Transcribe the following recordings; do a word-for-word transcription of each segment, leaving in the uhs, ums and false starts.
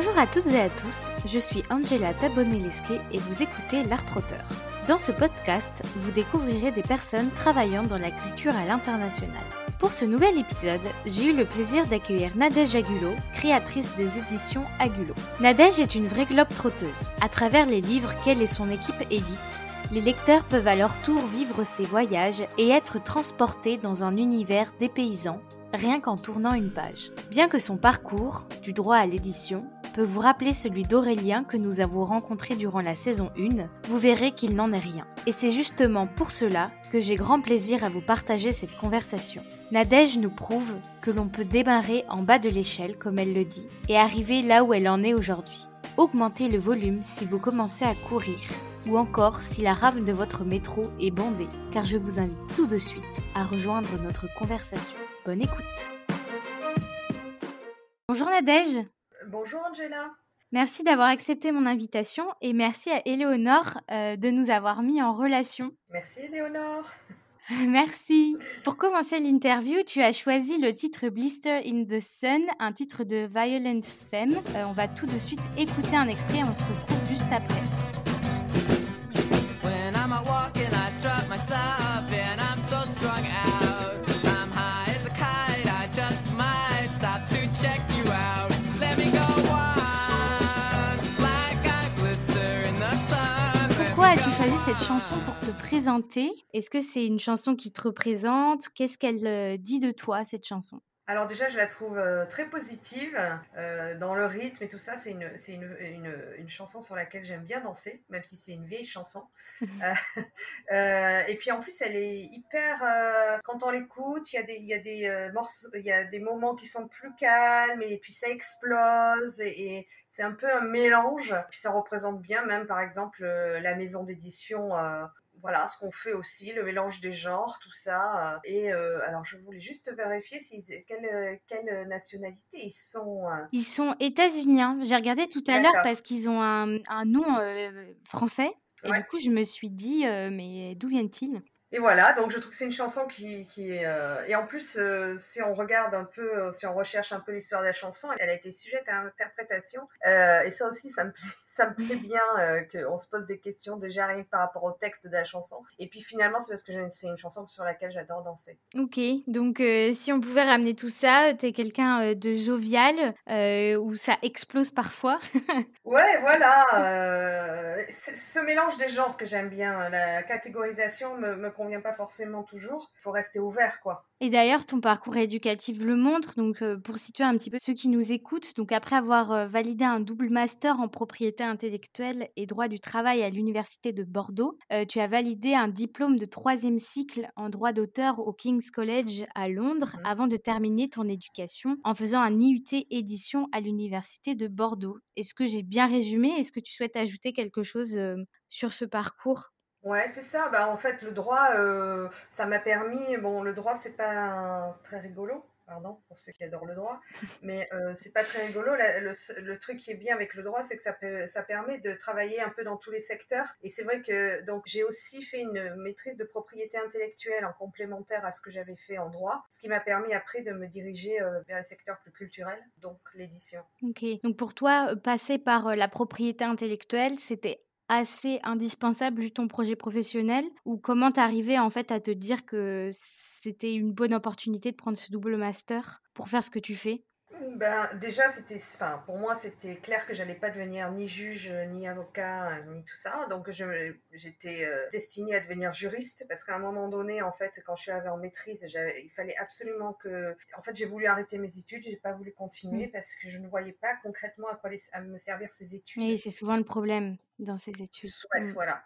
Bonjour à toutes et à tous, je suis Angela Tabonelesquet et vous écoutez L'Arttrotter. Dans ce podcast, vous découvrirez des personnes travaillant dans la culture à l'international. Pour ce nouvel épisode, j'ai eu le plaisir d'accueillir Nadège Agullo, créatrice des éditions Agullo. Nadège est une vraie globe-trotteuse. À travers les livres qu'elle et son équipe édite, les lecteurs peuvent à leur tour vivre ses voyages et être transportés dans un univers dépaysant, rien qu'en tournant une page. Bien que son parcours, du droit à l'édition, peut vous rappeler celui d'Aurélien que nous avons rencontré durant la saison un, vous verrez qu'il n'en est rien. Et c'est justement pour cela que j'ai grand plaisir à vous partager cette conversation. Nadège nous prouve que l'on peut démarrer en bas de l'échelle, comme elle le dit, et arriver là où elle en est aujourd'hui. Augmentez le volume si vous commencez à courir, ou encore si la rame de votre métro est bandée, car je vous invite tout de suite à rejoindre notre conversation. Bonne écoute. Bonjour Nadège. Bonjour Angela. Merci d'avoir accepté mon invitation et merci à Eleonore euh, de nous avoir mis en relation. Merci Eleonore. Merci. Pour commencer l'interview, tu as choisi le titre Blister in the Sun, un titre de Violent Femmes. Euh, on va tout de suite écouter un extrait et on se retrouve juste après. When I'm out walking, I strut my stuff and I'm so strung out. I'm high as a kite, I just might stop to check you out. Let me go on, like I blister in the sun. Pourquoi as-tu choisi cette chanson pour te présenter ? Est-ce que c'est une chanson qui te représente ? Qu'est-ce qu'elle dit de toi, cette chanson ? Alors déjà, je la trouve très positive euh, dans le rythme et tout ça. C'est, une, c'est une, une, une chanson sur laquelle j'aime bien danser, même si c'est une vieille chanson. euh, euh, et puis en plus, elle est hyper... Euh, quand on l'écoute, il y a des, il y a des, euh, morceaux, il y a des moments qui sont plus calmes et puis ça explose et... et c'est un peu un mélange. Puis ça représente bien même, par exemple, euh, la maison d'édition... Euh, Voilà, ce qu'on fait aussi, le mélange des genres, tout ça. Et euh, alors, je voulais juste vérifier si, quelle, quelle nationalité ils sont. Ils sont états-uniens. J'ai regardé tout à D'accord. l'heure parce qu'ils ont un, un nom euh, français. Et ouais. Du coup, je me suis dit, euh, mais d'où viennent-ils ? Et voilà, donc je trouve que c'est une chanson qui, qui est... Euh... Et en plus, euh, si on regarde un peu, euh, si on recherche un peu l'histoire de la chanson, elle a été sujette à interprétation. Euh, et ça aussi, ça me plaît, ça me plaît bien euh, qu'on se pose des questions déjà rien que par rapport au texte de la chanson. Et puis finalement, c'est parce que j'ai une, c'est une chanson sur laquelle j'adore danser. Ok, donc euh, si on pouvait ramener tout ça, t'es quelqu'un de jovial, euh, où ça explose parfois. Ouais, voilà. Euh, c'est ce mélange des genres que j'aime bien. La catégorisation me... me convient pas forcément toujours, il faut rester ouvert quoi. Et d'ailleurs ton parcours éducatif le montre, donc euh, pour situer un petit peu ceux qui nous écoutent, donc après avoir euh, validé un double master en propriété intellectuelle et droit du travail à l'université de Bordeaux, euh, tu as validé un diplôme de troisième cycle en droit d'auteur au King's College à Londres mmh. avant de terminer ton éducation en faisant un I U T édition à l'université de Bordeaux. Est-ce que j'ai bien résumé ? Est-ce que tu souhaites ajouter quelque chose euh, sur ce parcours ? Ouais, c'est ça. Bah, en fait, le droit, euh, ça m'a permis... Bon, le droit, c'est pas un... très rigolo, pardon, pour ceux qui adorent le droit, mais euh, c'est pas très rigolo. La, le, le truc qui est bien avec le droit, c'est que ça, peut, ça permet de travailler un peu dans tous les secteurs. Et c'est vrai que donc, j'ai aussi fait une maîtrise de propriété intellectuelle en complémentaire à ce que j'avais fait en droit, ce qui m'a permis après de me diriger euh, vers le secteur plus culturel, donc l'édition. Ok. Donc pour toi, passer par la propriété intellectuelle, c'était assez indispensable vu ton projet professionnel, ou comment t'arrivais en fait à te dire que c'était une bonne opportunité de prendre ce double master pour faire ce que tu fais ? Ben, déjà, c'était, enfin, pour moi, c'était clair que j'allais pas devenir ni juge, ni avocat, ni tout ça. Donc, je, j'étais euh, destinée à devenir juriste parce qu'à un moment donné, en fait, quand je suis arrivée en maîtrise, il fallait absolument que... En fait, j'ai voulu arrêter mes études, j'ai pas voulu continuer mmh. parce que je ne voyais pas concrètement à quoi les, à me servir ces études. Oui, c'est souvent le problème dans ces études. Soit, mmh. Voilà.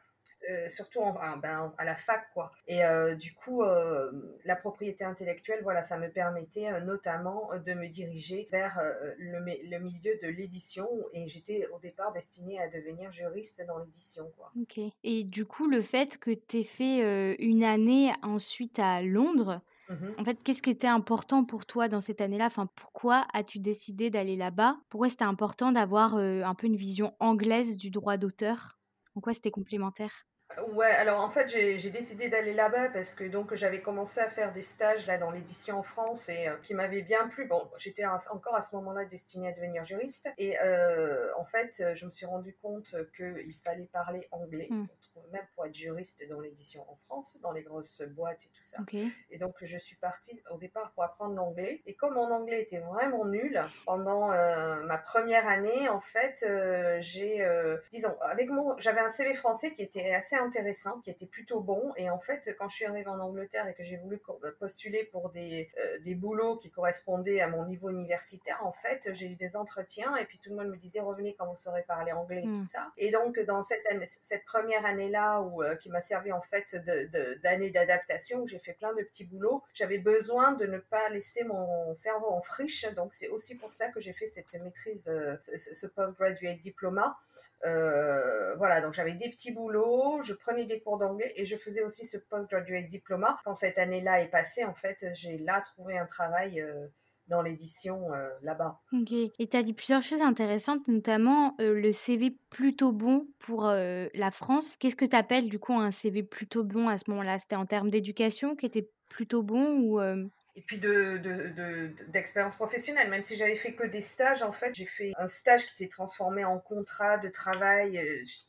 Euh, surtout en, ben, à la fac quoi. Et euh, du coup euh, la propriété intellectuelle, voilà, ça me permettait euh, notamment de me diriger vers euh, le, le milieu de l'édition et j'étais au départ destinée à devenir juriste dans l'édition quoi. Ok. Et du coup le fait que t'aies fait euh, une année ensuite à Londres, mm-hmm. en fait qu'est-ce qui était important pour toi dans cette année-là, enfin, pourquoi as-tu décidé d'aller là-bas ? Pourquoi c'était important d'avoir euh, un peu une vision anglaise du droit d'auteur ? En quoi c'était complémentaire ? Ouais, alors en fait, j'ai j'ai décidé d'aller là-bas parce que donc j'avais commencé à faire des stages là dans l'édition en France et euh, qui m'avaient bien plu. Bon, j'étais un, encore à ce moment-là destinée à devenir juriste et euh, en fait, je me suis rendu compte qu'il fallait parler anglais, mmh. pour, même pour être juriste dans l'édition en France, dans les grosses boîtes et tout ça. Okay. Et donc, je suis partie au départ pour apprendre l'anglais et comme mon anglais était vraiment nul, pendant euh, ma première année, en fait, euh, j'ai, euh, disons, avec mon, j'avais un C V français qui était assez intéressant, qui était plutôt bon, et en fait quand je suis arrivée en Angleterre et que j'ai voulu postuler pour des, euh, des boulots qui correspondaient à mon niveau universitaire, en fait j'ai eu des entretiens et puis tout le monde me disait revenez quand vous saurez parler anglais et mmh. tout ça, et donc dans cette, année, cette première année là où, euh, qui m'a servi en fait de, de, d'année d'adaptation où j'ai fait plein de petits boulots, j'avais besoin de ne pas laisser mon cerveau en friche, donc c'est aussi pour ça que j'ai fait cette maîtrise, euh, ce, ce postgraduate diploma. Euh, voilà, donc j'avais des petits boulots, je prenais des cours d'anglais et je faisais aussi ce postgraduate diploma. Quand cette année-là est passée, en fait, j'ai là trouvé un travail euh, dans l'édition euh, là-bas. Ok, et tu as dit plusieurs choses intéressantes, notamment euh, le C V plutôt bon pour euh, la France. Qu'est-ce que tu appelles du coup un C V plutôt bon à ce moment-là ? C'était en termes d'éducation qui était plutôt bon ou... Euh... Et puis de, de, de, d'expérience professionnelle, même si j'avais fait que des stages, en fait, j'ai fait un stage qui s'est transformé en contrat de travail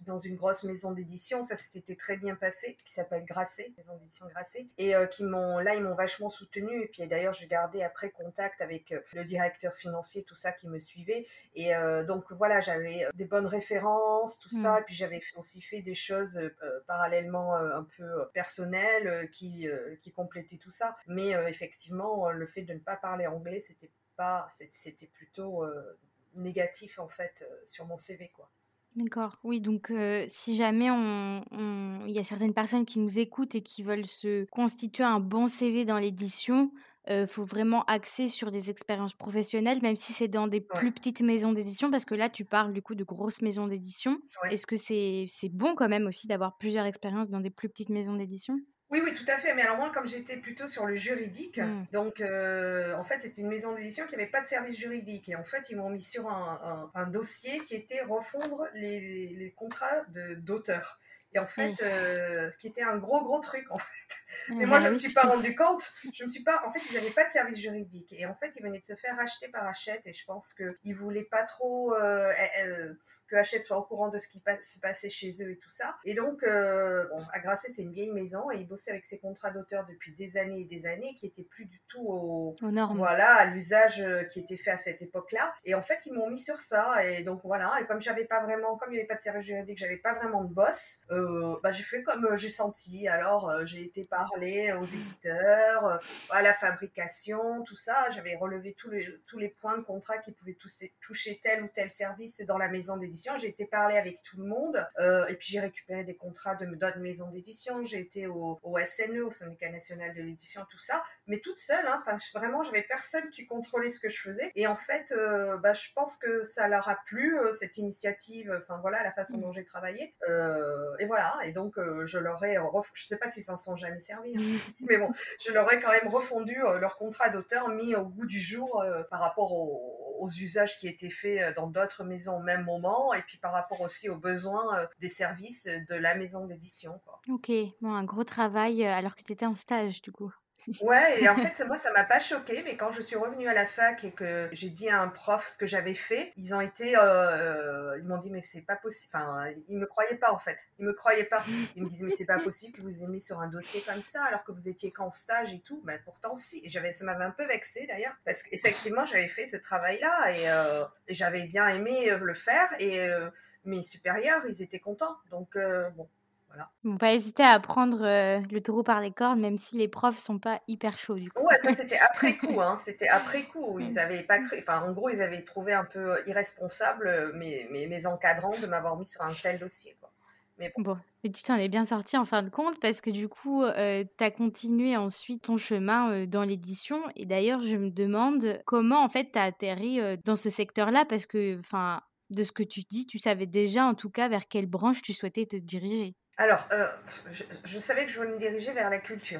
dans une grosse maison d'édition, ça s'était très bien passé, qui s'appelle Grasset, maison d'édition Grasset, et euh, qui m'ont, là, ils m'ont vachement soutenue, et puis d'ailleurs, j'ai gardé après contact avec le directeur financier, tout ça, qui me suivait, et euh, donc voilà, j'avais des bonnes références, tout mmh. ça, et puis j'avais aussi fait des choses euh, parallèlement euh, un peu personnelles euh, qui, euh, qui complétaient tout ça, mais euh, effectivement, le fait de ne pas parler anglais, c'était pas, c'était plutôt euh, négatif en fait euh, sur mon C V quoi. D'accord, oui, donc euh, si jamais on, on, y a certaines personnes qui nous écoutent et qui veulent se constituer un bon C V dans l'édition, euh, faut vraiment axer sur des expériences professionnelles, même si c'est dans des ouais. plus petites maisons d'édition, parce que là tu parles du coup de grosses maisons d'édition. Ouais. Est-ce que c'est, c'est bon quand même aussi d'avoir plusieurs expériences dans des plus petites maisons d'édition ? Oui, oui, tout à fait. Mais alors moi, comme j'étais plutôt sur le juridique, mmh. donc euh, en fait, c'était une maison d'édition qui n'avait pas de service juridique. Et en fait, ils m'ont mis sur un, un, un dossier qui était refondre les, les contrats de, d'auteurs. Et en fait, mmh. euh, qui était un gros, gros truc, en fait. Mais mmh, moi, je ne oui, me suis pas rendu compte. Je me suis pas... En fait, ils n'avaient pas de service juridique. Et en fait, ils venaient de se faire racheter par Hachette. Et je pense qu'ils ne voulaient pas trop euh, euh, que Hachette soit au courant de ce qui pa- se passait chez eux et tout ça. Et donc, euh, bon, à Grasset, c'est une vieille maison. Et ils bossaient avec ces contrats d'auteur depuis des années et des années qui n'étaient plus du tout au... aux normes. Voilà, à l'usage qui était fait à cette époque-là. Et en fait, ils m'ont mis sur ça. Et donc, voilà. Et comme j'avais pas vraiment... comme il n'y avait pas de service juridique, je n'avais pas vraiment de boss... Euh, Euh, bah, j'ai fait comme euh, j'ai senti, alors euh, j'ai été parler aux éditeurs, euh, à la fabrication, tout ça, j'avais relevé tous les, tous les points de contrat qui pouvaient toucher, toucher tel ou tel service dans la maison d'édition, j'ai été parler avec tout le monde, euh, et puis j'ai récupéré des contrats de, d'autres maisons d'édition, j'ai été au, au S N E, au Syndicat National de l'édition, tout ça, mais toute seule, hein, vraiment j'avais personne qui contrôlait ce que je faisais, et en fait, euh, bah, je pense que ça leur a plu, euh, cette initiative, enfin voilà, la façon dont j'ai travaillé, euh, et voilà. Voilà, et donc euh, je leur ai, ref... je ne sais pas s'ils s'en sont jamais servis, hein. mais bon, je leur ai quand même refondu euh, leur contrat d'auteur mis au goût du jour euh, par rapport aux... aux usages qui étaient faits dans d'autres maisons au même moment, et puis par rapport aussi aux besoins euh, des services de la maison d'édition. Quoi. Ok, bon, un gros travail alors que tu étais en stage du coup. Ouais, et en fait, moi, ça m'a pas choquée, mais quand je suis revenue à la fac et que j'ai dit à un prof ce que j'avais fait, ils ont été, euh, ils m'ont dit, mais c'est pas possible, enfin, ils me croyaient pas, en fait, ils me croyaient pas, ils me disaient, mais c'est pas possible que vous ayez sur un dossier comme ça, alors que vous étiez qu'en stage et tout, mais pourtant, si, et j'avais, ça m'avait un peu vexée, d'ailleurs, parce qu'effectivement, j'avais fait ce travail-là, et, euh, et j'avais bien aimé euh, le faire, et euh, mes supérieurs, ils étaient contents, donc, euh, bon. Voilà. Bon, pas hésiter à prendre euh, le taureau par les cornes, même si les profs sont pas hyper chauds du coup. Ouais, ça c'était après coup, hein. C'était après coup. Ils avaient pas créé, enfin, en gros, ils avaient trouvé un peu irresponsable mes, mes, mes encadrants de m'avoir mis sur un tel dossier, quoi. Mais bon. bon. Mais tu t'en es bien sortie en fin de compte parce que du coup, euh, tu as continué ensuite ton chemin euh, dans l'édition. Et d'ailleurs, je me demande comment en fait tu as atterri euh, dans ce secteur-là parce que, enfin, de ce que tu dis, tu savais déjà en tout cas vers quelle branche tu souhaitais te diriger. Alors, euh, je, je savais que je voulais me diriger vers la culture.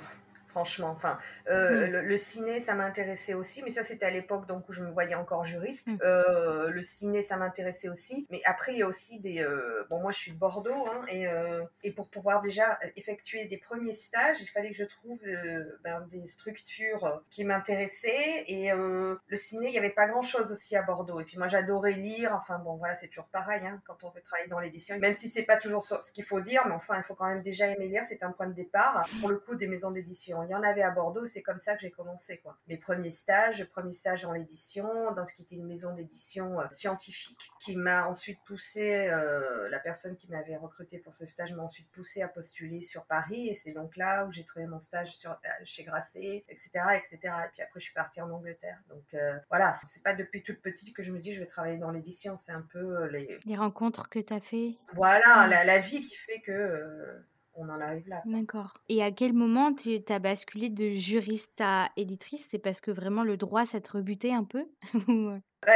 franchement. Enfin, euh, mmh. le, le ciné, ça m'intéressait aussi, mais ça, c'était à l'époque donc, où je me voyais encore juriste. Mmh. Euh, le ciné, ça m'intéressait aussi. Mais après, il y a aussi des... Euh, bon, moi, je suis de Bordeaux, hein, et, euh, et pour pouvoir déjà effectuer des premiers stages, il fallait que je trouve euh, ben, des structures qui m'intéressaient. Et euh, le ciné, il n'y avait pas grand-chose aussi à Bordeaux. Et puis moi, j'adorais lire. Enfin, bon, voilà, c'est toujours pareil, hein, quand on veut travailler dans l'édition. Même si c'est pas toujours ce qu'il faut dire, mais enfin, il faut quand même déjà aimer lire. C'est un point de départ. Pour le coup, des maisons d'édition, il y en avait à Bordeaux. C'est comme ça que j'ai commencé, quoi. Mes premiers stages, premier stage en édition, dans ce qui était une maison d'édition euh, scientifique, qui m'a ensuite poussée, euh, la personne qui m'avait recrutée pour ce stage m'a ensuite poussée à postuler sur Paris. Et c'est donc là où j'ai trouvé mon stage sur, chez Grasset, et cetera, et cetera. Et puis après, je suis partie en Angleterre. Donc euh, voilà, c'est pas depuis toute petite que je me dis je vais travailler dans l'édition. C'est un peu les... Les rencontres que tu as fait. Voilà, la, la vie qui fait que... Euh... on en arrive là. D'accord. Et à quel moment tu as basculé de juriste à éditrice? C'est parce que vraiment le droit, ça te rebutait un peu?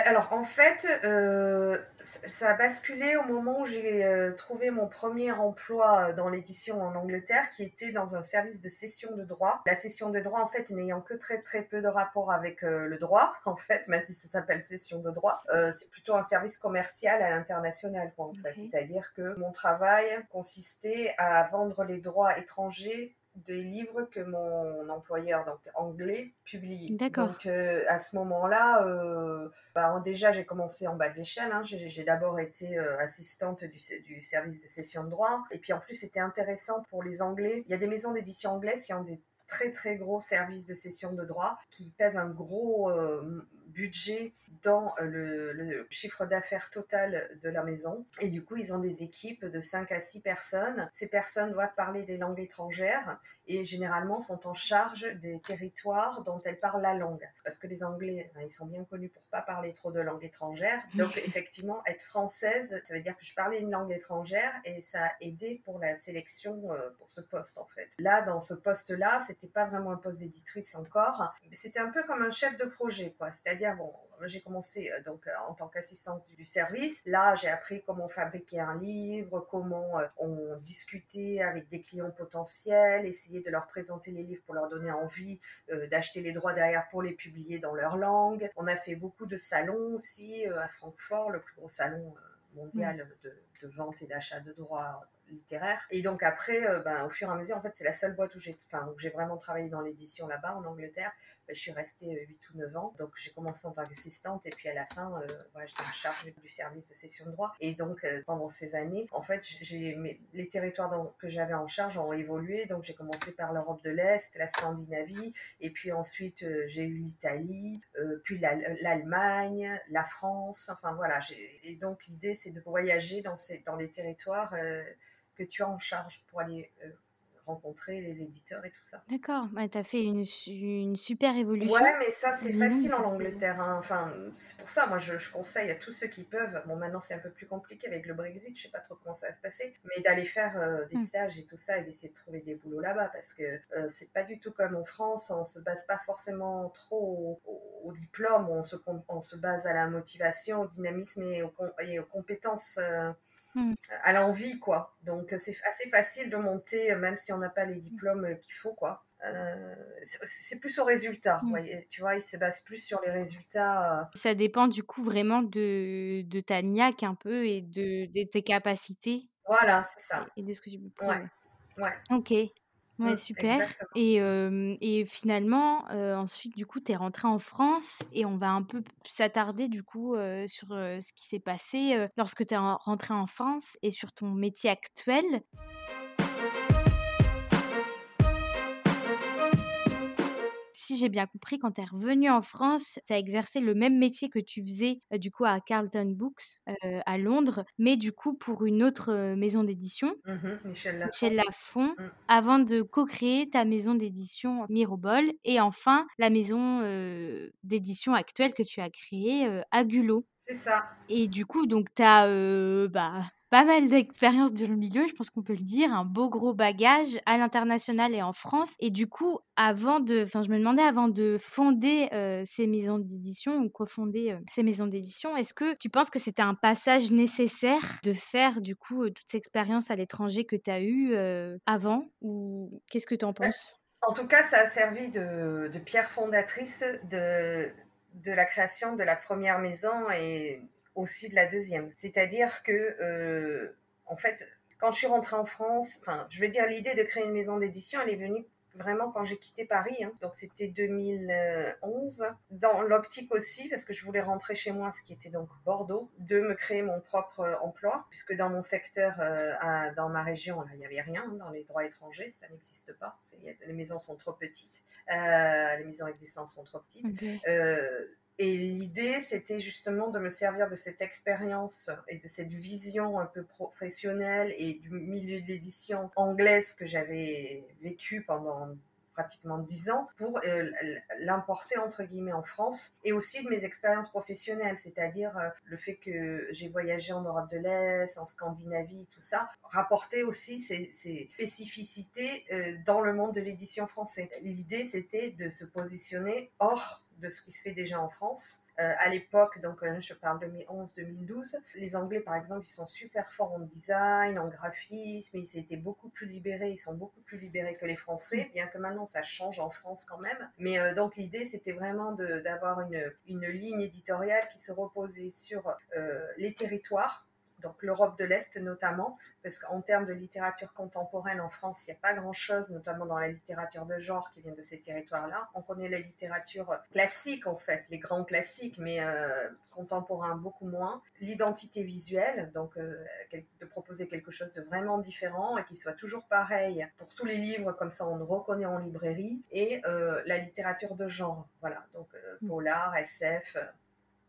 Alors, en fait, euh, ça a basculé au moment où j'ai euh, trouvé mon premier emploi dans l'édition en Angleterre, qui était dans un service de cession de droit. La cession de droit, en fait, n'ayant que très, très peu de rapport avec euh, le droit, en fait, même si ça s'appelle cession de droit, euh, c'est plutôt un service commercial à l'international, quoi, en okay. fait. C'est-à-dire que mon travail consistait à vendre les droits étrangers des livres que mon employeur, donc anglais, publiait. D'accord. Donc euh, à ce moment-là, euh, bah, déjà j'ai commencé en bas de l'échelle, hein. j'ai, j'ai d'abord été euh, assistante du, du service de cession de droit, et puis en plus c'était intéressant pour les anglais, il y a des maisons d'édition anglaises qui ont des très très gros services de cession de droit, qui pèsent un gros... Euh, budget dans le, le chiffre d'affaires total de la maison. Et du coup, ils ont des équipes de cinq à six personnes. Ces personnes doivent parler des langues étrangères et généralement sont en charge des territoires dont elles parlent la langue. Parce que les Anglais, hein, ils sont bien connus pour ne pas parler trop de langues étrangères. Donc, effectivement, être française, ça veut dire que je parlais une langue étrangère et ça a aidé pour la sélection euh, pour ce poste, en fait. Là, dans ce poste-là, ce n'était pas vraiment un poste d'éditrice encore, mais c'était un peu comme un chef de projet, quoi. C'est-à-dire bon, j'ai commencé donc en tant qu'assistante du service. Là, j'ai appris comment fabriquer un livre, comment on discutait avec des clients potentiels, essayer de leur présenter les livres pour leur donner envie euh, d'acheter les droits derrière pour les publier dans leur langue. On a fait beaucoup de salons aussi euh, à Francfort, le plus gros salon mondial de, de vente et d'achat de droits littéraire. Et donc après, euh, ben, au fur et à mesure, en fait, c'est la seule boîte où j'ai, enfin, où j'ai vraiment travaillé dans l'édition là-bas, en Angleterre. Ben, je suis restée euh, huit ou neuf ans. Donc, j'ai commencé en tant qu'assistante et puis à la fin, euh, ouais, j'étais en charge du service de cession de droit. Et donc, euh, pendant ces années, en fait, j'ai, mes, les territoires dans, que j'avais en charge ont évolué. Donc, j'ai commencé par l'Europe de l'Est, la Scandinavie, et puis ensuite, euh, j'ai eu l'Italie, euh, puis la, l'Allemagne, la France. Enfin, voilà. J'ai, et donc, l'idée, c'est de voyager dans, ces, dans les territoires... Euh, que tu as en charge pour aller euh, rencontrer les éditeurs et tout ça. D'accord, bah, tu as fait une, une super évolution. Ouais, mais ça, c'est mmh, facile en Angleterre. Hein. Enfin, c'est pour ça, moi, je, je conseille à tous ceux qui peuvent, bon, maintenant, c'est un peu plus compliqué avec le Brexit, je ne sais pas trop comment ça va se passer, mais d'aller faire euh, des mmh. stages et tout ça et d'essayer de trouver des boulots là-bas parce que euh, c'est pas du tout comme en France, on ne se base pas forcément trop au, au, au diplôme, on se, on se base à la motivation, au dynamisme et aux, et aux compétences euh, à l'envie, quoi. Donc, c'est assez facile de monter, même si on n'a pas les diplômes qu'il faut, quoi. Euh, c'est plus au résultat, mmh. voyez, tu vois, il se base plus sur les résultats. Ça dépend, du coup, vraiment de, de ta niaque, un peu, et de, de tes capacités. Voilà, c'est ça. Et de ce que tu peux. Ouais, ouais. Ok. Ouais, mmh, super. Exactement. Et euh, et finalement euh, ensuite du coup tu es rentrée en France et on va un peu s'attarder du coup euh, sur euh, ce qui s'est passé euh, lorsque tu es rentrée en France et sur ton métier actuel. Si j'ai bien compris, quand tu es revenue en France, tu as exercé le même métier que tu faisais euh, du coup à Carleton Books euh, à Londres, mais du coup pour une autre euh, maison d'édition, mmh, Michel Laffont, Michel Laffont mmh. avant de co-créer ta maison d'édition Mirobol et enfin la maison euh, d'édition actuelle que tu as créée, euh, Agullo. C'est ça. Et du coup, donc tu as... Euh, bah, pas mal d'expérience dans le milieu, je pense qu'on peut le dire, un beau gros bagage à l'international et en France. Et du coup, avant de, enfin, je me demandais avant de fonder euh, ces maisons d'édition ou cofonder euh, ces maisons d'édition, est-ce que tu penses que c'était un passage nécessaire de faire du coup euh, toute cette expérience à l'étranger que tu as eue euh, avant, ou qu'est-ce que tu en penses ? En tout cas, ça a servi de, de pierre fondatrice de, de la création de la première maison et aussi de la deuxième. C'est-à-dire que, euh, en fait, quand je suis rentrée en France, enfin, je veux dire, l'idée de créer une maison d'édition, elle est venue vraiment quand j'ai quitté Paris, hein. Donc c'était deux mille onze, dans l'optique aussi, parce que je voulais rentrer chez moi, ce qui était donc Bordeaux, de me créer mon propre emploi, puisque dans mon secteur, euh, à, dans ma région, là, il n'y avait rien, hein, dans les droits étrangers, ça n'existe pas, c'est, y a, les maisons sont trop petites, euh, les maisons existantes sont trop petites. Okay. Euh, Et l'idée, c'était justement de me servir de cette expérience et de cette vision un peu professionnelle et du milieu de l'édition anglaise que j'avais vécu pendant pratiquement dix ans pour euh, l'importer entre guillemets en France, et aussi de mes expériences professionnelles, c'est-à-dire euh, le fait que j'ai voyagé en Europe de l'Est, en Scandinavie, tout ça, rapporter aussi ces, ces spécificités euh, dans le monde de l'édition français. L'idée, c'était de se positionner hors de ce qui se fait déjà en France. Euh, à l'époque, donc euh, je parle deux mille onze deux mille douze, les Anglais par exemple, ils sont super forts en design, en graphisme, ils étaient beaucoup plus libérés, ils sont beaucoup plus libérés que les Français, bien que maintenant ça change en France quand même. Mais euh, donc l'idée, c'était vraiment de, d'avoir une, une ligne éditoriale qui se reposait sur euh, les territoires, donc l'Europe de l'Est notamment, parce qu'en termes de littérature contemporaine en France, il n'y a pas grand-chose, notamment dans la littérature de genre qui vient de ces territoires-là. On connaît la littérature classique en fait, les grands classiques, mais euh, contemporains beaucoup moins. L'identité visuelle, donc euh, de proposer quelque chose de vraiment différent et qui soit toujours pareil pour tous les livres, comme ça on le reconnaît en librairie, et euh, la littérature de genre, voilà, donc euh, polar, S F...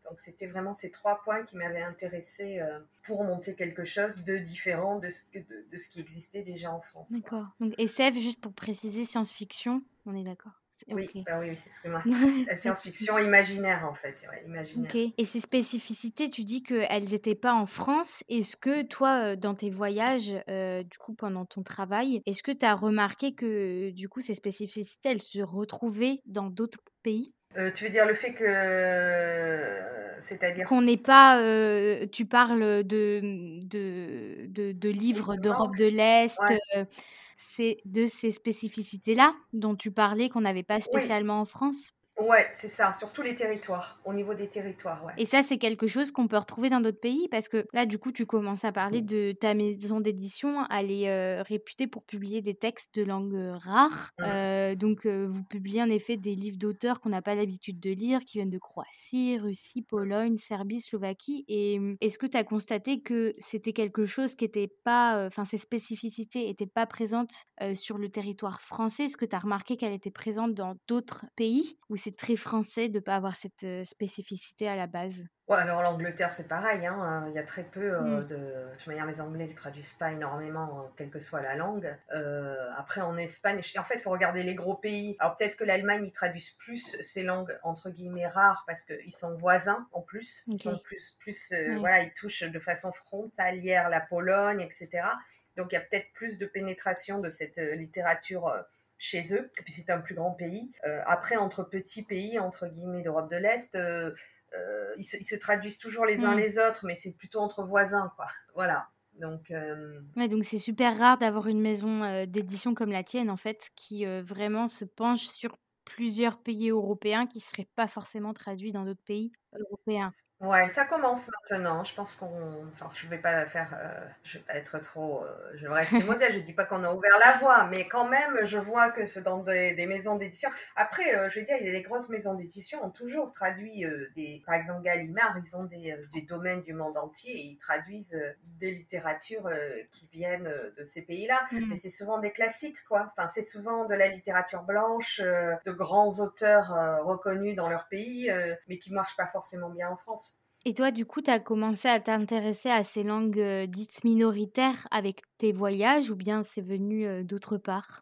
Donc, c'était vraiment ces trois points qui m'avaient intéressée pour monter quelque chose de différent de ce, de, de ce qui existait déjà en France. D'accord. Quoi. Donc, S F, juste pour préciser, science-fiction, on est d'accord. C'est... Oui, okay. bah oui, c'est ce que moi. La science-fiction imaginaire, en fait. Ouais, imaginaire. Okay. Et ces spécificités, tu dis qu'elles n'étaient pas en France. Est-ce que toi, dans tes voyages, euh, du coup, pendant ton travail, est-ce que tu as remarqué que, du coup, ces spécificités, elles se retrouvaient dans d'autres pays ? Euh, tu veux dire le fait que, c'est-à-dire qu'on n'est pas, euh, tu parles de de de, de livres d'Europe de l'Est, ouais. euh, c'est de ces spécificités-là dont tu parlais qu'on n'avait pas spécialement oui. en France. Ouais, c'est ça, surtout les territoires, au niveau des territoires, ouais. Et ça, c'est quelque chose qu'on peut retrouver dans d'autres pays, parce que là, du coup, tu commences à parler de ta maison d'édition, elle est euh, réputée pour publier des textes de langue euh, rare, euh, donc euh, vous publiez en effet des livres d'auteurs qu'on n'a pas l'habitude de lire, qui viennent de Croatie, Russie, Pologne, Serbie, Slovaquie, et est-ce que tu as constaté que c'était quelque chose qui n'était pas, enfin, euh, ces spécificités n'étaient pas présentes euh, sur le territoire français ? Est-ce que tu as remarqué qu'elle était présente dans d'autres pays où c'est très français de ne pas avoir cette spécificité à la base? Ouais, alors l'Angleterre, c'est pareil, hein. Il y a très peu euh, de... De toute manière, les Anglais ne traduisent pas énormément, euh, quelle que soit la langue. Euh, après, en Espagne, en fait, il faut regarder les gros pays. Alors, peut-être que l'Allemagne, ils traduisent plus ces langues, entre guillemets, rares, parce qu'ils sont voisins, en plus. Ils okay. sont plus... plus euh, oui. Voilà, ils touchent de façon frontalière la Pologne, et cetera. Donc, il y a peut-être plus de pénétration de cette euh, littérature... Euh, chez eux, et puis c'est un plus grand pays. Euh, après, entre petits pays, entre guillemets, d'Europe de l'Est, euh, euh, ils, se, ils se traduisent toujours les uns mmh. les autres, mais c'est plutôt entre voisins, quoi. Voilà. Donc, euh... ouais, donc c'est super rare d'avoir une maison euh, d'édition comme la tienne, en fait, qui euh, vraiment se penche sur plusieurs pays européens qui ne seraient pas forcément traduits dans d'autres pays européens. Ouais, ça commence maintenant. Je pense qu'on... Enfin, je ne vais pas faire... Euh... Je ne vais pas être trop... Euh... Je reste modeste. Je ne dis pas qu'on a ouvert la voie, mais quand même, je vois que c'est dans des, des maisons d'édition... Après, euh, je veux dire, les grosses maisons d'édition ont toujours traduit euh, des... Par exemple, Gallimard, ils ont des, euh, des domaines du monde entier et ils traduisent euh, des littératures euh, qui viennent euh, de ces pays-là. Mmh. Mais c'est souvent des classiques, quoi. Enfin, c'est souvent de la littérature blanche, euh, de grands auteurs euh, reconnus dans leur pays, euh, mais qui ne marchent pas forcément bien en France. Et toi, du coup, tu as commencé à t'intéresser à ces langues euh, dites minoritaires avec tes voyages, ou bien c'est venu euh, d'autre part ?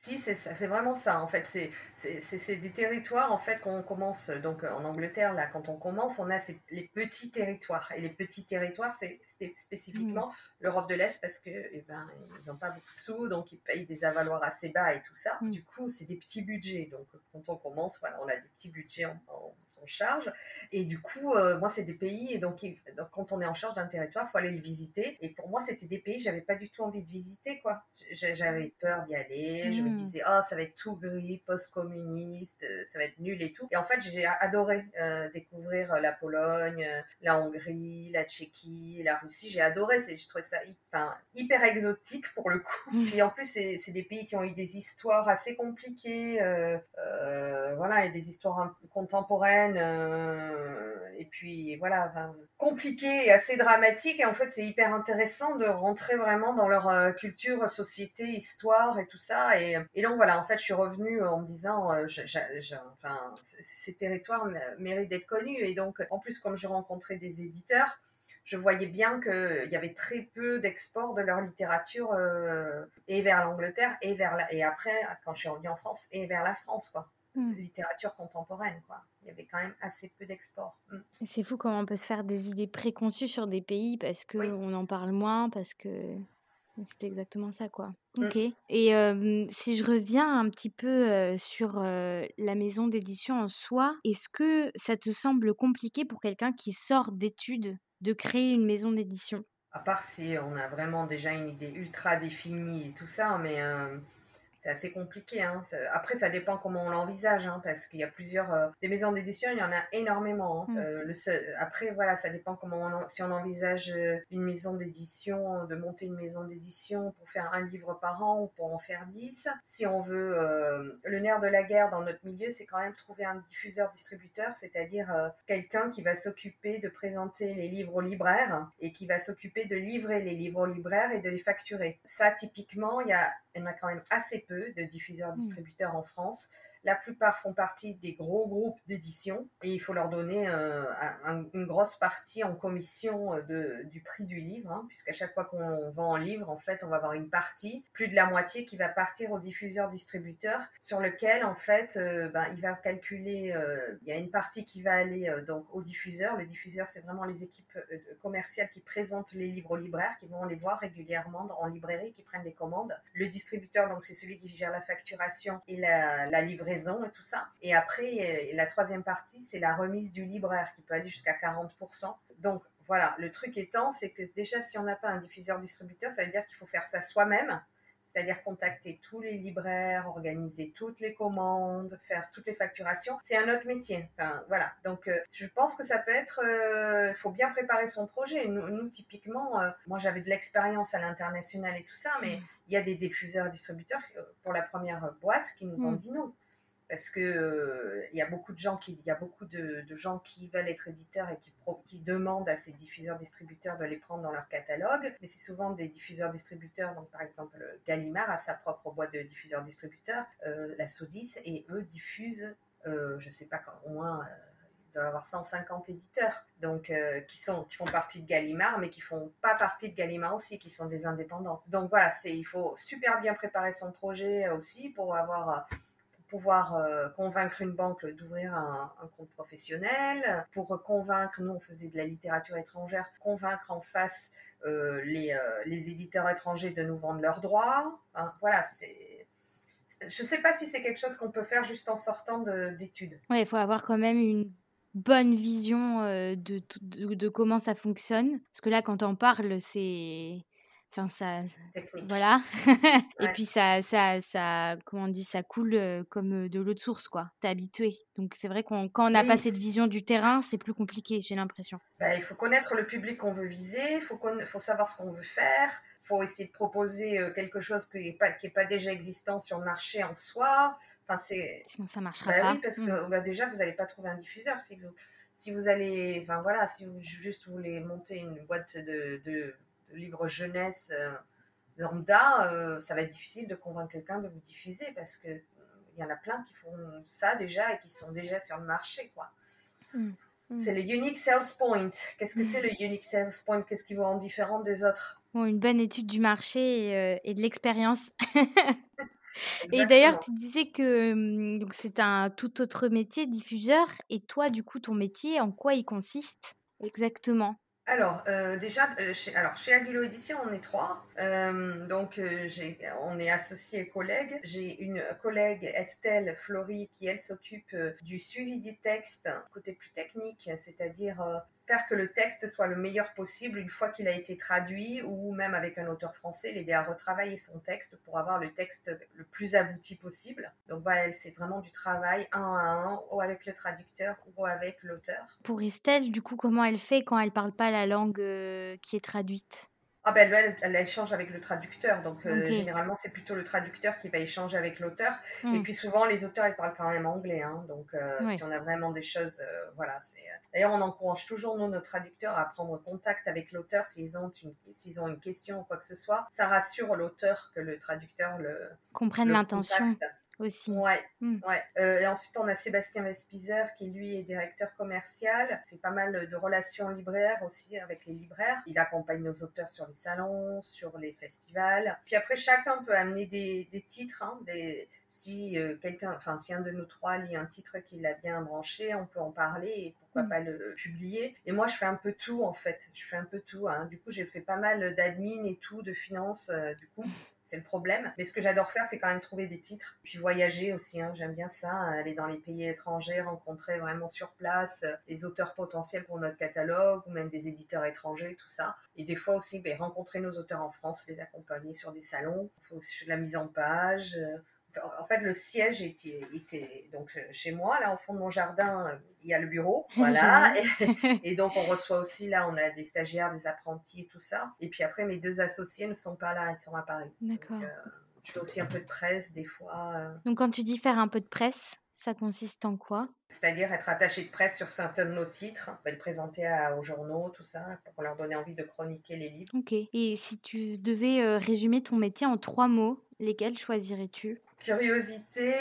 Si, c'est, ça, c'est vraiment ça, en fait. C'est, c'est, c'est, c'est des territoires, en fait, qu'on commence... Donc, en Angleterre, là, quand on commence, on a ces, les petits territoires. Et les petits territoires, c'est, c'est spécifiquement mmh. l'Europe de l'Est, parce que, eh ben, ils n'ont pas beaucoup de sous, donc ils payent des avaloirs assez bas et tout ça. Mmh. Du coup, c'est des petits budgets. Donc, quand on commence, voilà, on a des petits budgets en... en charge, et du coup euh, moi c'est des pays, et donc, il, donc quand on est en charge d'un territoire, il faut aller le visiter, et pour moi c'était des pays que j'avais pas du tout envie de visiter, quoi. J'avais peur d'y aller, mmh. je me me disais « Ah, oh, ça va être tout gris, post-communiste, ça va être nul et tout ». Et en fait, j'ai adoré euh, découvrir la Pologne, la Hongrie, la Tchéquie, la Russie. J'ai adoré, c'est, j'ai trouvé ça enfin, hyper exotique pour le coup. Et en plus, c'est, c'est des pays qui ont eu des histoires assez compliquées, euh, euh, voilà, et des histoires contemporaines, euh, et puis voilà, enfin, compliquées et assez dramatiques. Et en fait, c'est hyper intéressant de rentrer vraiment dans leur euh, culture, société, histoire et tout ça. Et, et donc voilà, en fait, je suis revenue en me disant, euh, je, je, je, enfin, ces territoires méritent d'être connus. Et donc, en plus, comme je rencontrais des éditeurs, je voyais bien qu'il y avait très peu d'export de leur littérature euh, et vers l'Angleterre et vers la, et après, quand je suis revenue en France, et vers la France, quoi. Mmh. Littérature contemporaine, quoi. Il y avait quand même assez peu d'export. Mm. C'est fou comment on peut se faire des idées préconçues sur des pays parce qu'on oui. en parle moins, parce que c'était exactement ça, quoi. Ok. Mm. Et euh, si je reviens un petit peu euh, sur euh, la maison d'édition en soi, est-ce que ça te semble compliqué pour quelqu'un qui sort d'études de créer une maison d'édition? À part si on a vraiment déjà une idée ultra définie et tout ça, mais... Euh... C'est assez compliqué. Hein. Après, ça dépend comment on l'envisage, hein, parce qu'il y a plusieurs... Euh, des maisons d'édition, il y en a énormément. Hein. Mmh. Euh, le seul, après, voilà, ça dépend comment on... Si on envisage une maison d'édition, de monter une maison d'édition pour faire un livre par an ou pour en faire dix. Si on veut... Euh, le nerf de la guerre dans notre milieu, c'est quand même trouver un diffuseur-distributeur, c'est-à-dire euh, quelqu'un qui va s'occuper de présenter les livres aux libraires et qui va s'occuper de livrer les livres aux libraires et de les facturer. Ça, typiquement, il y a... Il y en a quand même assez peu de diffuseurs-distributeurs mmh. en France. La plupart font partie des gros groupes d'édition et il faut leur donner euh, un, une grosse partie en commission de, du prix du livre, hein, puisqu'à chaque fois qu'on vend un livre, en fait, on va avoir une partie, plus de la moitié, qui va partir au diffuseur-distributeur sur lequel, en fait, euh, ben, il va calculer, euh, il y a une partie qui va aller euh, donc, au diffuseur. Le diffuseur, c'est vraiment les équipes euh, commerciales qui présentent les livres aux libraires, qui vont les voir régulièrement en librairie, qui prennent les commandes. Le distributeur, donc, c'est celui qui gère la facturation et la, la livraison. Et tout ça. Et après, la troisième partie, c'est la remise du libraire qui peut aller jusqu'à quarante pour cent. Donc voilà, le truc étant, c'est que déjà, si on n'a pas un diffuseur-distributeur, ça veut dire qu'il faut faire ça soi-même. C'est-à-dire contacter tous les libraires, organiser toutes les commandes, faire toutes les facturations. C'est un autre métier. Enfin, voilà. Donc, euh, je pense que ça peut être... Il euh, faut bien préparer son projet. Nous, nous typiquement, euh, moi, j'avais de l'expérience à l'international et tout ça, mais il mmh. y a des diffuseurs-distributeurs pour la première boîte qui nous ont mmh. dit non. Parce que euh, y a beaucoup de gens qui, y a beaucoup de, de gens qui veulent être éditeurs et qui, pro, qui demandent à ces diffuseurs-distributeurs de les prendre dans leur catalogue. Mais c'est souvent des diffuseurs-distributeurs, donc par exemple Gallimard a sa propre boîte de diffuseurs-distributeurs, euh, la Sodis, et eux diffusent, euh, je ne sais pas quand, au moins... Euh, doit avoir cent cinquante éditeurs donc, euh, qui, sont, qui font partie de Gallimard, mais qui ne font pas partie de Gallimard aussi, qui sont des indépendants. Donc voilà, c'est, il faut super bien préparer son projet aussi pour avoir... Euh, pouvoir euh, convaincre une banque d'ouvrir un, un compte professionnel, pour convaincre, nous on faisait de la littérature étrangère, convaincre en face euh, les, euh, les éditeurs étrangers de nous vendre leurs droits. Hein, voilà, c'est... je ne sais pas si c'est quelque chose qu'on peut faire juste en sortant de, d'études. Oui, il faut avoir quand même une bonne vision euh, de, de, de comment ça fonctionne, parce que là quand on parle, c'est... Enfin, ça, technique. Voilà. Et ouais. puis ça, ça, ça, comment on dit, ça coule comme de l'eau de source, quoi. T'es habitué. Donc c'est vrai qu'on, quand on n'a oui. pas cette vision du terrain, c'est plus compliqué, j'ai l'impression. Bah, il faut connaître le public qu'on veut viser, il faut, conna... faut savoir ce qu'on veut faire. Il faut essayer de proposer quelque chose qui n'est pas, qui n'est pas déjà existant sur le marché en soi. Enfin, c'est... Sinon ça ne marchera bah, pas. Oui, parce mmh. que bah, déjà vous n'allez pas trouver un diffuseur si vous, si vous allez, enfin voilà, si vous juste voulez monter une boîte de, de... livre jeunesse euh, lambda, euh, ça va être difficile de convaincre quelqu'un de vous diffuser parce que il euh, y en a plein qui font ça déjà et qui sont déjà sur le marché, quoi. Mmh, mmh. C'est le unique sales point. Qu'est-ce que mmh. c'est le unique sales point? Qu'est-ce qui vous rend différent des autres? Bon, une bonne étude du marché et, euh, et de l'expérience. Exactement. Et d'ailleurs, tu disais que donc, c'est un tout autre métier, diffuseur. Et toi, du coup, ton métier, en quoi il consiste exactement? Alors, euh, déjà, euh, chez, alors, chez Agullo édition, on est trois. Euh, donc, euh, j'ai, on est associés collègues. J'ai une collègue, Estelle Flory, qui, elle, s'occupe euh, du suivi des textes, côté plus technique, c'est-à-dire euh, faire que le texte soit le meilleur possible une fois qu'il a été traduit, ou même avec un auteur français, l'aider à retravailler son texte pour avoir le texte le plus abouti possible. Donc, bah, elle, c'est vraiment du travail un à un, ou avec le traducteur, ou avec l'auteur. Pour Estelle, du coup, comment elle fait quand elle parle pas la langue euh, qui est traduite? Ah ben, elle, elle, elle échange avec le traducteur, donc euh, okay. Généralement c'est plutôt le traducteur qui va échanger avec l'auteur, mmh. Et puis souvent les auteurs ils parlent quand même anglais, hein, donc euh, oui. Si on a vraiment des choses, euh, voilà. C'est... D'ailleurs on encourage toujours nous, nos traducteurs à prendre contact avec l'auteur s'ils ont une, s'ils ont une question ou quoi que ce soit, ça rassure l'auteur que le traducteur le comprenne le l'intention. Contacte. Aussi. Ouais, mm. ouais. Euh, et ensuite, on a Sébastien Vespizer qui, lui, est directeur commercial, fait pas mal de relations libraires aussi avec les libraires. Il accompagne nos auteurs sur les salons, sur les festivals. Puis après, chacun peut amener des, des titres, hein, des... Si, euh, quelqu'un, enfin, si un de nous trois lit un titre qui l'a bien branché, on peut en parler et pourquoi mmh. pas le publier. Et moi, je fais un peu tout, en fait. Je fais un peu tout. Hein. Du coup, j'ai fait pas mal d'admin et tout, de finance, euh, du coup. C'est le problème. Mais ce que j'adore faire, c'est quand même trouver des titres. Puis voyager aussi, hein. J'aime bien ça. Aller dans les pays étrangers, rencontrer vraiment sur place des auteurs potentiels pour notre catalogue ou même des éditeurs étrangers, tout ça. Et des fois aussi, bah, rencontrer nos auteurs en France, les accompagner sur des salons. Il faut aussi de la mise en page... En fait, le siège était, était donc chez moi, là, au fond de mon jardin, il y a le bureau, voilà. et, et donc, on reçoit aussi, là, on a des stagiaires, des apprentis et tout ça. Et puis après, mes deux associés ne sont pas là, ils sont à Paris. D'accord. Donc, euh, je fais aussi un peu de presse, des fois. Donc, quand tu dis faire un peu de presse, ça consiste en quoi ? C'est-à-dire être attaché de presse sur certains de nos titres, on va le présenter à, aux journaux, tout ça, pour leur donner envie de chroniquer les livres. Ok. Et si tu devais euh, résumer ton métier en trois mots, lesquels choisirais-tu ? Curiosité,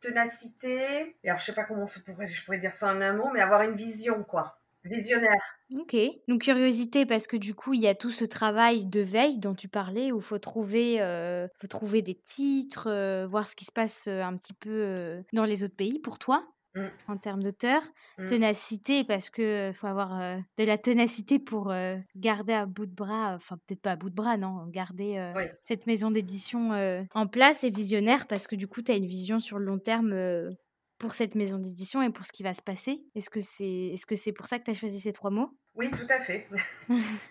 ténacité, et alors je sais pas comment ça pourrait, je pourrais dire ça en un mot, mais avoir une vision, quoi. Visionnaire. Ok. Donc curiosité parce que du coup il y a tout ce travail de veille dont tu parlais où faut trouver, euh, faut trouver des titres, euh, voir ce qui se passe euh, un petit peu euh, dans les autres pays pour toi. Mmh. En termes d'auteur, mmh. Ténacité parce que faut avoir euh, de la ténacité pour euh, garder à bout de bras, enfin peut-être pas à bout de bras, non, garder euh, oui. cette maison d'édition euh, en place et visionnaire parce que du coup tu as une vision sur le long terme euh, pour cette maison d'édition et pour ce qui va se passer. Est-ce que c'est, est-ce que c'est pour ça que tu as choisi ces trois mots ? Oui, tout à fait.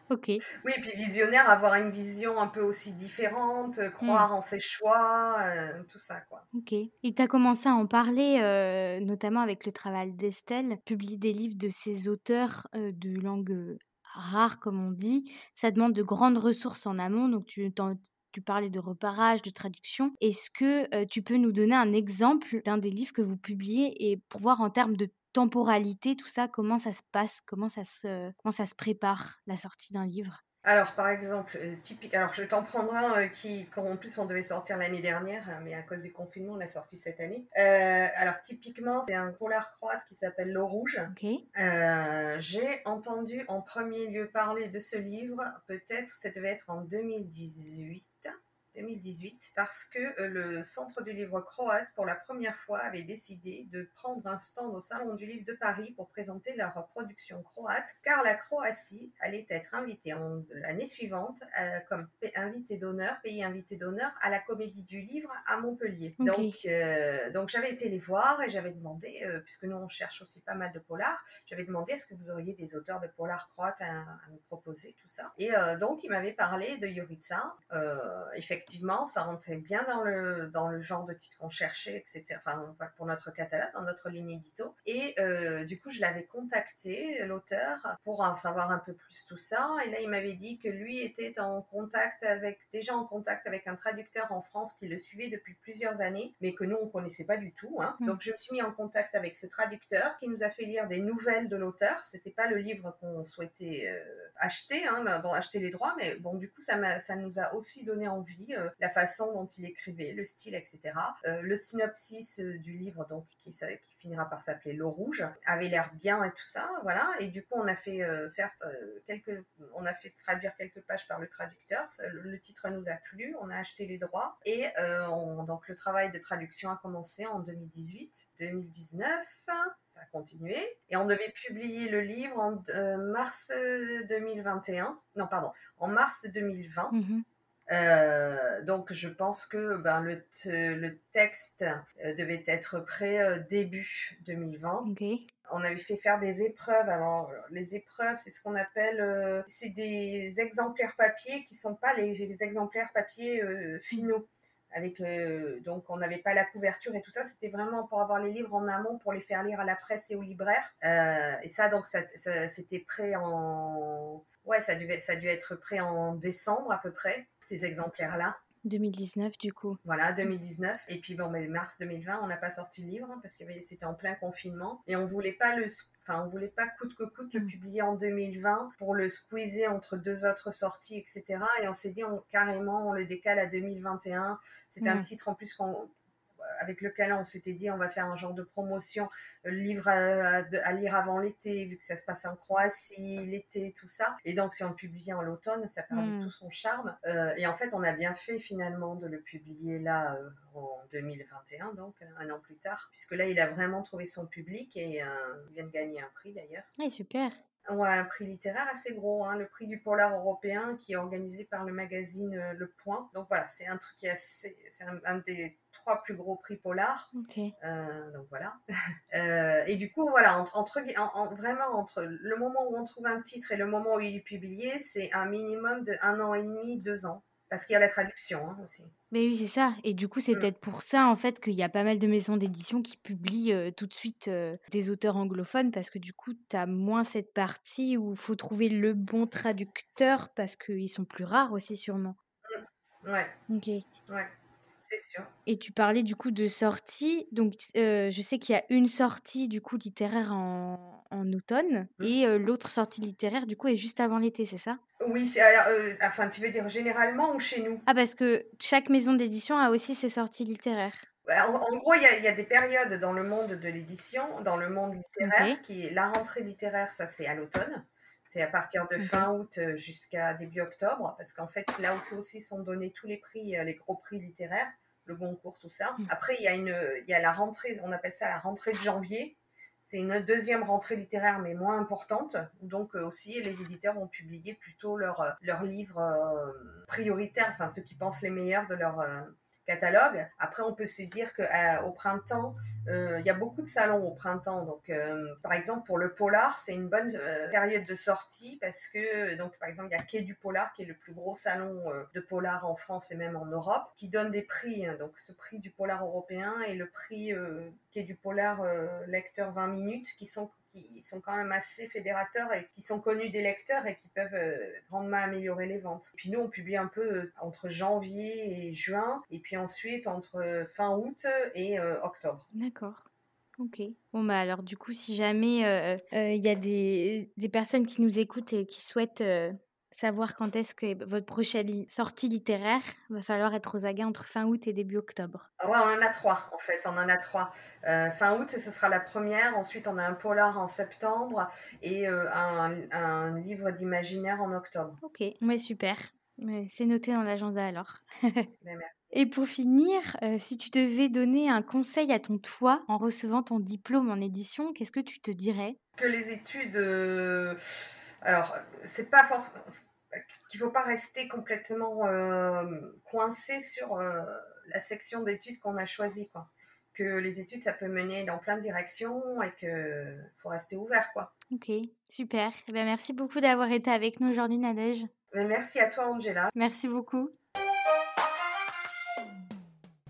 Ok. Oui, et puis visionnaire, avoir une vision un peu aussi différente, croire mmh. en ses choix, euh, tout ça, quoi. Ok. Et tu as commencé à en parler, euh, notamment avec le travail d'Estelle, publier des livres de ses auteurs euh, de langue rare, comme on dit. Ça demande de grandes ressources en amont, donc tu t'en... Tu parlais de repérage, de traduction. Est-ce que euh, tu peux nous donner un exemple d'un des livres que vous publiez et pour voir en termes de temporalité, tout ça, comment ça se passe, comment ça se, comment ça se prépare la sortie d'un livre ? Alors, par exemple, euh, typique. Alors, je t'en prendrai un euh, qui, en plus, on devait sortir l'année dernière, hein, mais à cause du confinement, on l'a sorti cette année. Euh, alors, typiquement, c'est un polar croate qui s'appelle L'eau rouge. Okay. Euh, j'ai entendu en premier lieu parler de ce livre. Peut-être, ça devait être en deux mille dix-huit. deux mille dix-huit, parce que le Centre du Livre Croate, pour la première fois, avait décidé de prendre un stand au Salon du Livre de Paris pour présenter leur production croate, car la Croatie allait être invitée en, l'année suivante euh, comme p- invité d'honneur, pays invité d'honneur à la Comédie du Livre à Montpellier. Okay. Donc, euh, donc j'avais été les voir et j'avais demandé, euh, puisque nous on cherche aussi pas mal de polars, j'avais demandé est-ce que vous auriez des auteurs de polars croates à, à nous proposer, tout ça. Et euh, donc ils m'avaient parlé de Yoritsa, euh, effectivement. Effectivement, ça rentrait bien dans le, dans le genre de titre qu'on cherchait, et cetera. Enfin, pour notre catalogue, dans notre ligne édito. Et euh, du coup, je l'avais contacté, l'auteur, pour en savoir un peu plus tout ça. Et là, il m'avait dit que lui était en contact avec, déjà en contact avec un traducteur en France qui le suivait depuis plusieurs années, mais que nous, on ne connaissait pas du tout. Hein. Donc, je me suis mis en contact avec ce traducteur qui nous a fait lire des nouvelles de l'auteur. Ce n'était pas le livre qu'on souhaitait euh, acheter, hein, acheter les droits, mais bon, du coup, ça, m'a, ça nous a aussi donné envie euh, la façon dont il écrivait, le style, et cetera. Euh, le synopsis euh, du livre, donc qui, ça, qui finira par s'appeler L'eau rouge, avait l'air bien et tout ça, voilà. Et du coup, on a fait euh, faire euh, quelques, on a fait traduire quelques pages par le traducteur. Le, le titre nous a plu, on a acheté les droits et euh, on, donc le travail de traduction a commencé en deux mille dix-huit, deux mille dix-neuf, ça a continué et on devait publier le livre en euh, mars deux mille vingt et un. Non, pardon, en mars deux mille vingt. Mm-hmm. Euh, donc je pense que ben, le, te, le texte euh, devait être prêt euh, début deux mille vingt. Okay. On avait fait faire des épreuves. Alors les épreuves, c'est ce qu'on appelle, euh, c'est des exemplaires papier qui sont pas les, les exemplaires papier euh, finaux. Avec, euh, donc on n'avait pas la couverture et tout ça, c'était vraiment pour avoir les livres en amont, pour les faire lire à la presse et aux libraires. Euh, et ça, donc ça, ça, c'était prêt en, ouais, ça devait, ça devait être prêt en décembre à peu près, ces exemplaires-là. deux mille dix-neuf du coup. Voilà, deux mille dix-neuf. Et puis bon, mais mars deux mille vingt, on n'a pas sorti le livre hein, parce que c'était en plein confinement et on voulait pas le, enfin on voulait pas coûte que coûte le publier en deux mille vingt pour le squeezer entre deux autres sorties, et cetera. Et on s'est dit on, carrément on le décale à deux mille vingt et un. C'est mmh. un titre en plus qu'on avec lequel on s'était dit on va faire un genre de promotion, euh, livre à, à lire avant l'été, vu que ça se passe en Croatie, l'été, tout ça. Et donc, si on le publiait en l'automne, ça perdait mmh. tout son charme. Euh, et en fait, on a bien fait finalement de le publier là euh, en deux mille vingt et un, donc un an plus tard, puisque là, il a vraiment trouvé son public et euh, il vient de gagner un prix d'ailleurs. Oui, super. Ouais, un prix littéraire assez gros, hein, le prix du Polar européen qui est organisé par le magazine euh, Le Point. Donc voilà, c'est un truc qui est assez... C'est un, un des trois plus gros prix Polar. Okay. Euh, donc voilà. euh, et du coup, voilà, entre, entre, en, en, vraiment, entre le moment où on trouve un titre et le moment où il est publié, c'est un minimum de un an et demi, deux ans. Parce qu'il y a la traduction hein, aussi. Mais oui, c'est ça. Et du coup, c'est mmh. peut-être pour ça, en fait, qu'il y a pas mal de maisons d'édition qui publient euh, tout de suite euh, des auteurs anglophones, parce que du coup, t'as moins cette partie où il faut trouver le bon traducteur, parce qu'ils sont plus rares aussi, sûrement. Mmh. Ouais. Ok. Ouais, c'est sûr. Et tu parlais, du coup, de sorties. Donc, euh, je sais qu'il y a une sortie, du coup, littéraire en... en automne, mmh. et euh, l'autre sortie littéraire, du coup, est juste avant l'été, c'est ça ? Oui, alors, euh, enfin, tu veux dire généralement ou chez nous ? Ah, parce que chaque maison d'édition a aussi ses sorties littéraires. En, en gros, il y, y a des périodes dans le monde de l'édition, dans le monde littéraire, okay. qui, la rentrée littéraire, ça, c'est à l'automne. C'est à partir de fin août jusqu'à début octobre, parce qu'en fait, là aussi, aussi sont donnés tous les prix, les gros prix littéraires, le Goncourt, tout ça. Après, il y a une, il y a la rentrée, on appelle ça la rentrée de janvier. C'est une deuxième rentrée littéraire, mais moins importante. Donc, euh, aussi, les éditeurs vont publier plutôt leurs leur livres euh, prioritaires, enfin, ceux qui pensent les meilleurs de leur euh, catalogue. Après, on peut se dire qu'au euh, printemps, il euh, y a beaucoup de salons au printemps. Donc, euh, par exemple, pour le Polar, c'est une bonne euh, période de sortie parce que, donc, par exemple, il y a Quai du Polar, qui est le plus gros salon euh, de Polar en France et même en Europe, qui donne des prix. Hein, donc, ce prix du Polar européen et le prix... Euh, du Polar euh, lecteur vingt minutes qui sont, qui sont quand même assez fédérateurs et qui sont connus des lecteurs et qui peuvent euh, grandement améliorer les ventes. Puis nous, on publie un peu euh, entre janvier et juin et puis ensuite entre euh, fin août et euh, octobre. D'accord. Ok. Bon, bah alors du coup, si jamais il euh, euh, y a des, des personnes qui nous écoutent et qui souhaitent euh, savoir quand est-ce que votre prochaine li- sortie littéraire, va falloir être aux aguets entre fin août et début octobre. Ouais, on en a trois en fait, on en a trois. Euh, fin août, ce sera la première, ensuite on a un polar en septembre et euh, un, un livre d'imaginaire en octobre. Ok, ouais, super. C'est noté dans l'agenda alors. Ben, et pour finir, euh, si tu devais donner un conseil à ton toi en recevant ton diplôme en édition, qu'est-ce que tu te dirais ? Que les études... Euh... Alors, c'est pas forcément qu'il ne faut pas rester complètement euh, coincé sur euh, la section d'études qu'on a choisie, quoi. Que les études, ça peut mener dans plein de directions et qu'il faut rester ouvert, quoi. Ok, super. Eh bien, merci beaucoup d'avoir été avec nous aujourd'hui, Nadège. Merci à toi, Angela. Merci beaucoup.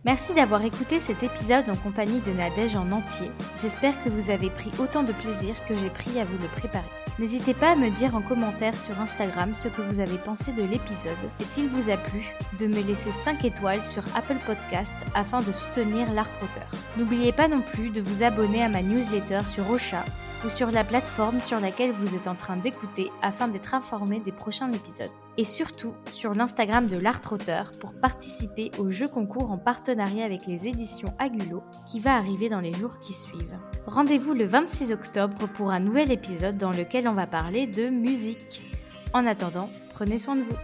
Merci d'avoir écouté cet épisode en compagnie de Nadège en entier. J'espère que vous avez pris autant de plaisir que j'ai pris à vous le préparer. N'hésitez pas à me dire en commentaire sur Instagram ce que vous avez pensé de l'épisode et s'il vous a plu, de me laisser cinq étoiles sur Apple Podcast afin de soutenir larttrotter. N'oubliez pas non plus de vous abonner à ma newsletter sur Osha ou sur la plateforme sur laquelle vous êtes en train d'écouter afin d'être informé des prochains épisodes. et surtout sur l'Instagram de larttrotter pour participer au jeu concours en partenariat avec les éditions Agullo qui va arriver dans les jours qui suivent. Rendez-vous le vingt-six octobre pour un nouvel épisode dans lequel on va parler de musique. En attendant, prenez soin de vous.